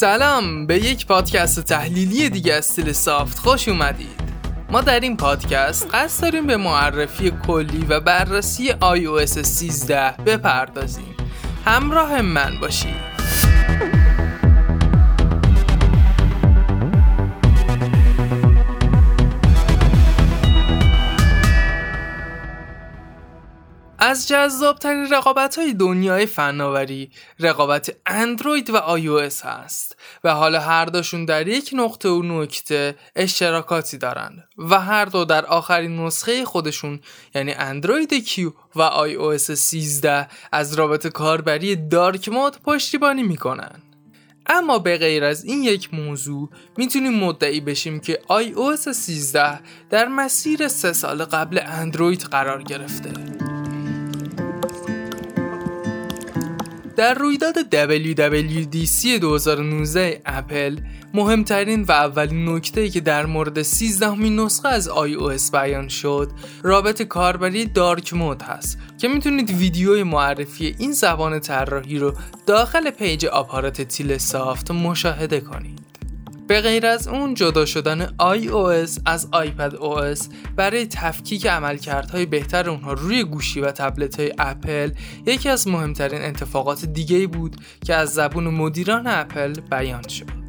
سلام به یک پادکست تحلیلی دیگه از تلسافت خوش اومدید. ما در این پادکست قصد داریم به معرفی کلی و بررسی iOS 13 بپردازیم. همراه من باشید. از جذاب‌ترین رقابت‌های دنیای فناوری رقابت اندروید و iOS هست و حالا هر دوشون در یک نقطه و نکته اشتراکاتی دارند و هر دو در آخرین نسخه خودشون یعنی اندروید کیو و iOS 13 از رابط کاربری دارک مود پشتیبانی میکنن. اما به غیر از این یک موضوع میتونیم مدعی بشیم که iOS 13 در مسیر 3 سال قبل اندروید قرار گرفته. در رویداد WWDC 2019 اپل مهمترین و اولین نکته‌ای که در مورد 13مین نسخه از iOS بیان شد رابط کاربری دارک مود هست که میتونید ویدیوی معرفی این زبان طراحی رو داخل پیج آپارات تلسافت مشاهده کنید. به غیر از اون جدا شدن iOS از iPadOS برای تفکیک عملکردهای بهتر اونها روی گوشی و تبلت‌های اپل یکی از مهمترین اتفاقات دیگه‌ای بود که از زبون مدیران اپل بیان شد.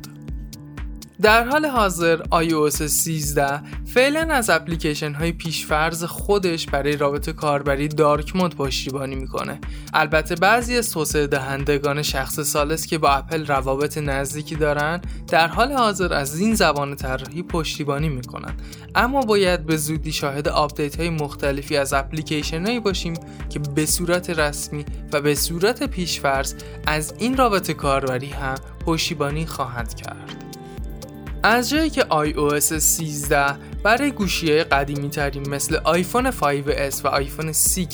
در حال حاضر iOS 13 فعلا از اپلیکیشن های پیشفرض خودش برای رابط کاربری دارک مود پشتیبانی میکنه. البته بعضی از توسعه دهندگان شخص ثالث که با اپل روابط نزدیکی دارن در حال حاضر از این زبان طراحی پشتیبانی میکنن، اما باید به زودی شاهد آپدیت های مختلفی از اپلیکیشن هایی باشیم که به صورت رسمی و به صورت پیشفرض از این رابط کاربری هم پشتیبانی خواهند کرد. از جایی که iOS 13 برای گوشی‌های قدیمی ترین مثل آیفون 5S و آیفون 6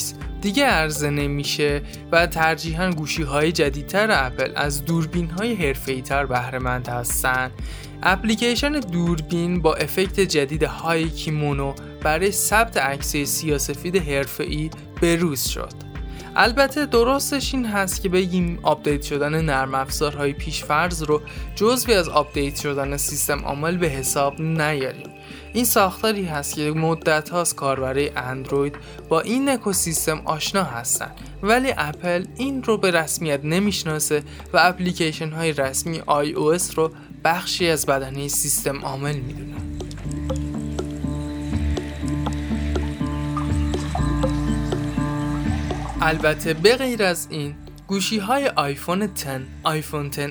دیگه عرضه نمیشه و ترجیحاً گوشی‌های جدیدتر اپل از دوربین‌های حرفه‌ای‌تر بهره‌مند هستن، اپلیکیشن دوربین با افکت جدید های کیمونو برای ثبت عکس‌های سیاه‌سفید حرفه‌ای بروز شد. البته درستش این هست که بگیم آپدیت شدن نرم افزارهای پیشفرض رو جزوی از آپدیت شدن سیستم عامل به حساب نیاریم. این ساختاری هست که مدت هاست کاربرای اندروید با این اکوسیستم آشنا هستن، ولی اپل این رو به رسمیت نمیشناسه و اپلیکیشن های رسمی iOS رو بخشی از بدنه سیستم عامل میدونه. البته به غیر از این گوشی‌های آیفون 10، آیفون 10s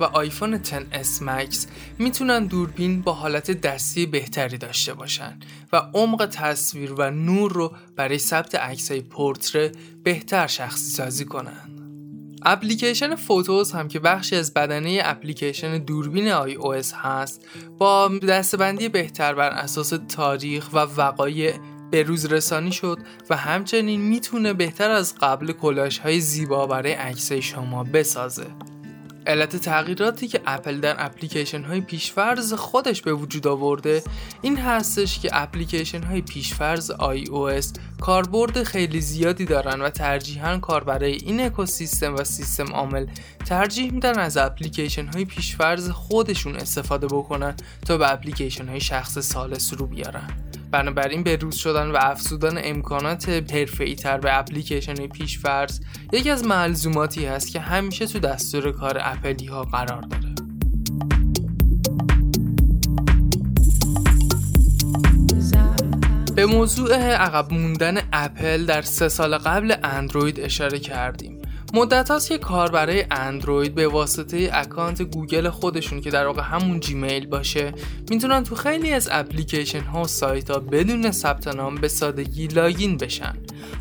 و آیفون 10s مکس میتونن دوربین با حالت دستی بهتری داشته باشن و عمق تصویر و نور رو برای ثبت عکس‌های پورتره بهتر شخصی سازی کنن. اپلیکیشن فوتوز هم که بخشی از بدنه اپلیکیشن دوربین iOS هست با دسته‌بندی بهتر بر اساس تاریخ و وقایع به روز رسانی شد و همچنین میتونه بهتر از قبل کلاژهای زیبا برای عکس شما بسازه. علت تغییراتی که اپل در اپلیکیشن های پیشفرض خودش به وجود آورده این هستش که اپلیکیشن های پیشفرض iOS کاربرد خیلی زیادی دارن و ترجیحاً کاربرای این اکوسیستم و سیستم عامل ترجیح میدن از اپلیکیشن های پیشفرض خودشون استفاده بکنن تا به اپلیکیشن های شخص ثالث رو بیارن. بنابراین بروز شدن و افزودن امکانات حرفه‌ای‌تر به اپلیکیشن پیشفرض یکی از ملزوماتی هست که همیشه تو دستور کار اپلی‌ها قرار داره. به موضوع عقب موندن اپل در 3 سال قبل اندروید اشاره کردیم. مدت هاست که کاربرای اندروید به واسطه اکانت گوگل خودشون که در واقع همون جیمیل باشه میتونن تو خیلی از اپلیکیشن ها و سایت ها بدون ثبت نام به سادگی لاگین بشن.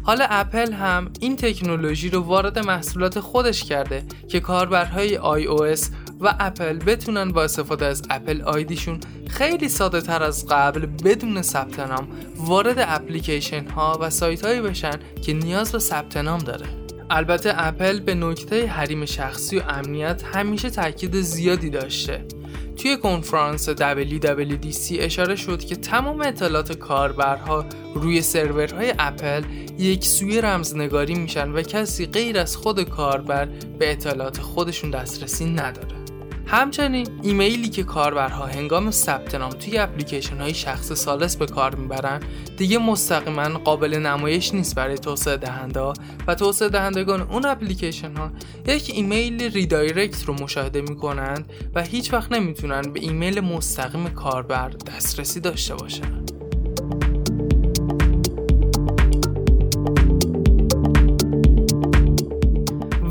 حالا اپل هم این تکنولوژی رو وارد محصولات خودش کرده که کاربرهای iOS و اپل بتونن با استفاده از اپل آیدیشون خیلی ساده تر از قبل بدون ثبت نام وارد اپلیکیشن ها و سایت هایی بشن که نیاز به ثبت نام داره. البته اپل به نکته حریم شخصی و امنیت همیشه تاکید زیادی داشته. توی کنفرانس WWDC اشاره شد که تمام اطلاعات کاربرها روی سرورهای اپل یک سویه رمزنگاری میشن و کسی غیر از خود کاربر به اطلاعات خودشون دسترسی نداره. همچنین ایمیلی که کاربرها هنگام ثبت نام توی اپلیکیشن‌های شخص ثالث به کار میبرن دیگه مستقیما قابل نمایش نیست برای توسعه دهنده‌ها و توسعه دهندگان اون اپلیکیشن‌ها یک ایمیل ریدایرکت رو مشاهده میکنند و هیچ وقت نمیتونن به ایمیل مستقیم کاربر دسترسی داشته باشن.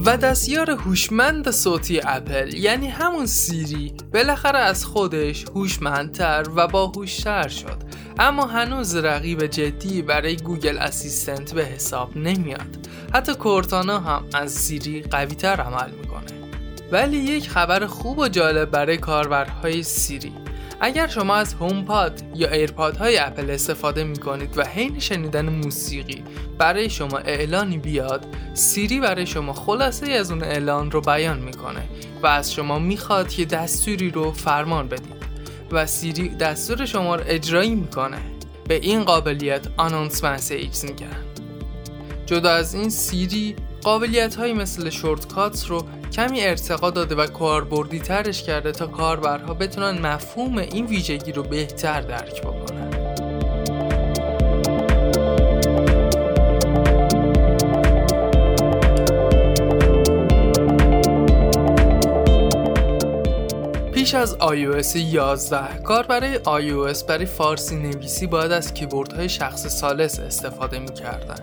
و دستیار هوشمند صوتی اپل یعنی همون سیری بالاخره از خودش هوشمندتر و باهوشتر شد، اما هنوز رقیب جدی برای گوگل اسیستنت به حساب نمیاد. حتی کورتانا هم از سیری قوی‌تر عمل میکنه. ولی یک خبر خوب و جالب برای کاربرهای سیری: اگر شما از هومپاد یا ایرپاد های اپل استفاده می کنید و حین شنیدن موسیقی برای شما اعلانی بیاد، سیری برای شما خلاصه از اون اعلان رو بیان می کنه و از شما می خواد که دستوری رو فرمان بدید و سیری دستور شما رو اجرایی می کنه. به این قابلیت آنونس مسیج می کنن. جدا از این، سیری قابلیت های مثل شورتکات رو کمی ارتقا داده و کاربردی ترش کرده تا کاربرها بتونن مفهوم این ویژگی رو بهتر درک بکنن. پیش از iOS 11 کاربرای iOS برای فارسی نویسی باید از کیبوردهای شخص ثالث استفاده می‌کردند.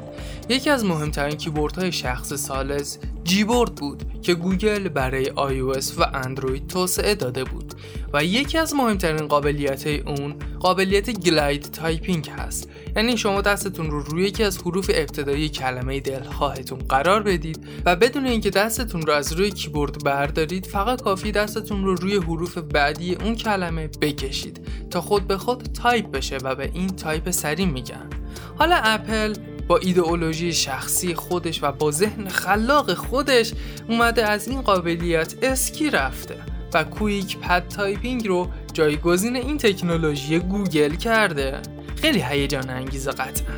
یکی از مهمترین کیبوردهای شخص ثالث جیبورد بود که گوگل برای iOS و اندروید توسعه داده بود و یکی از مهمترین قابلیت‌های اون قابلیت گلاید تایپینگ هست، یعنی شما دستتون رو روی یکی از حروف ابتدایی کلمه دلخواهتون قرار بدید و بدون اینکه دستتون رو از روی کیبورد بردارید فقط کافی دستتون رو روی حروف بعدی اون کلمه بکشید تا خود به خود تایپ بشه و به این تایپ سری میگن. حالا اپل با ایدئولوژی شخصی خودش و با ذهن خلاق خودش اومده از این قابلیت اسکی رفته و کویک پد تایپینگ رو جایگزین این تکنولوژی گوگل کرده. خیلی هیجان انگیز قطعا.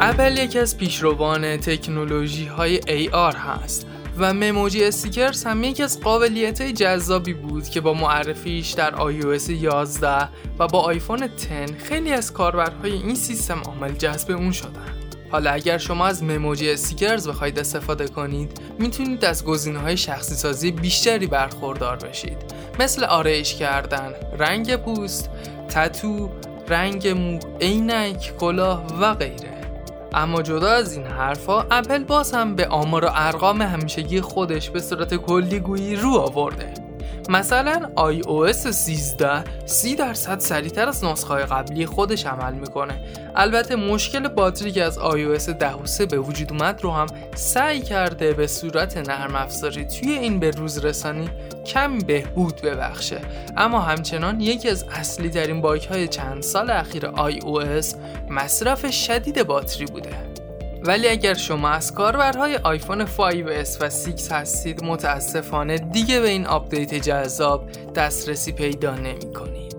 اپل یکی از پیشروان تکنولوژی های AR هست و مموجی استیکرز هم یکی از قابلیت‌های جذابی بود که با معرفیش در iOS 11 و با آیفون 10 خیلی از کاربرهای این سیستم عامل جذب اون شدن. حالا اگر شما از مموجی استیکرز بخواید استفاده کنید، میتونید از گزینه‌های شخصی سازی بیشتری برخوردار بشید، مثل آرایش کردن، رنگ پوست، تتو، رنگ مو، عینک، کلاه و غیره. اما جدا از این حرفا، اپل باز هم به آمار و ارقام همیشگی خودش به صورت کلی گویی رو آورده. مثلا iOS 13 30% سریعتر از نسخه قبلی خودش عمل میکنه. البته مشکل باتری که از iOS 10 به وجود اومد رو هم سعی کرده به صورت نرم افزاری توی این به روز رسانی کم بهبود ببخشه، اما همچنان یکی از اصلی ترین باگ های چند سال اخیر iOS مصرف شدید باتری بوده. ولی اگر شما از کاربرهای آیفون 5S و 6 هستید، متاسفانه دیگه به این آپدیت جذاب دسترسی پیدا نمی‌کنید.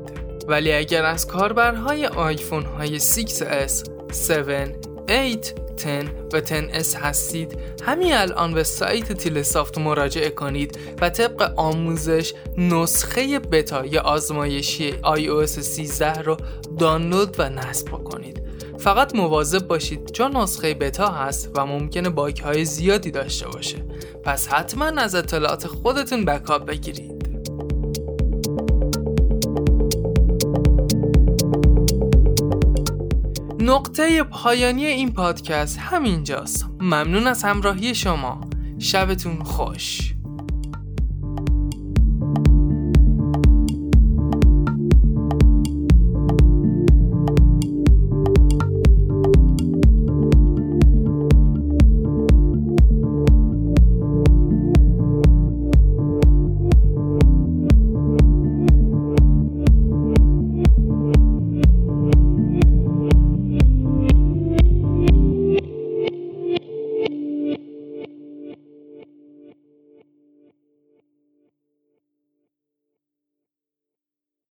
ولی اگر از کاربرهای آیفون های 6S، 7، 8، 10 و 10S هستید، همین الان به سایت تیلسافت مراجعه کنید و طبق آموزش نسخه بتا یا آزمایشی iOS 13 رو دانلود و نصب کنید. فقط مواظب باشید چون نسخه بتا هست و ممکنه باگ‌های زیادی داشته باشه، پس حتما از اطلاعات خودتون بکاپ بگیرید. نقطه پایانی این پادکست همینجاست. ممنون از همراهی شما. شبتون خوش.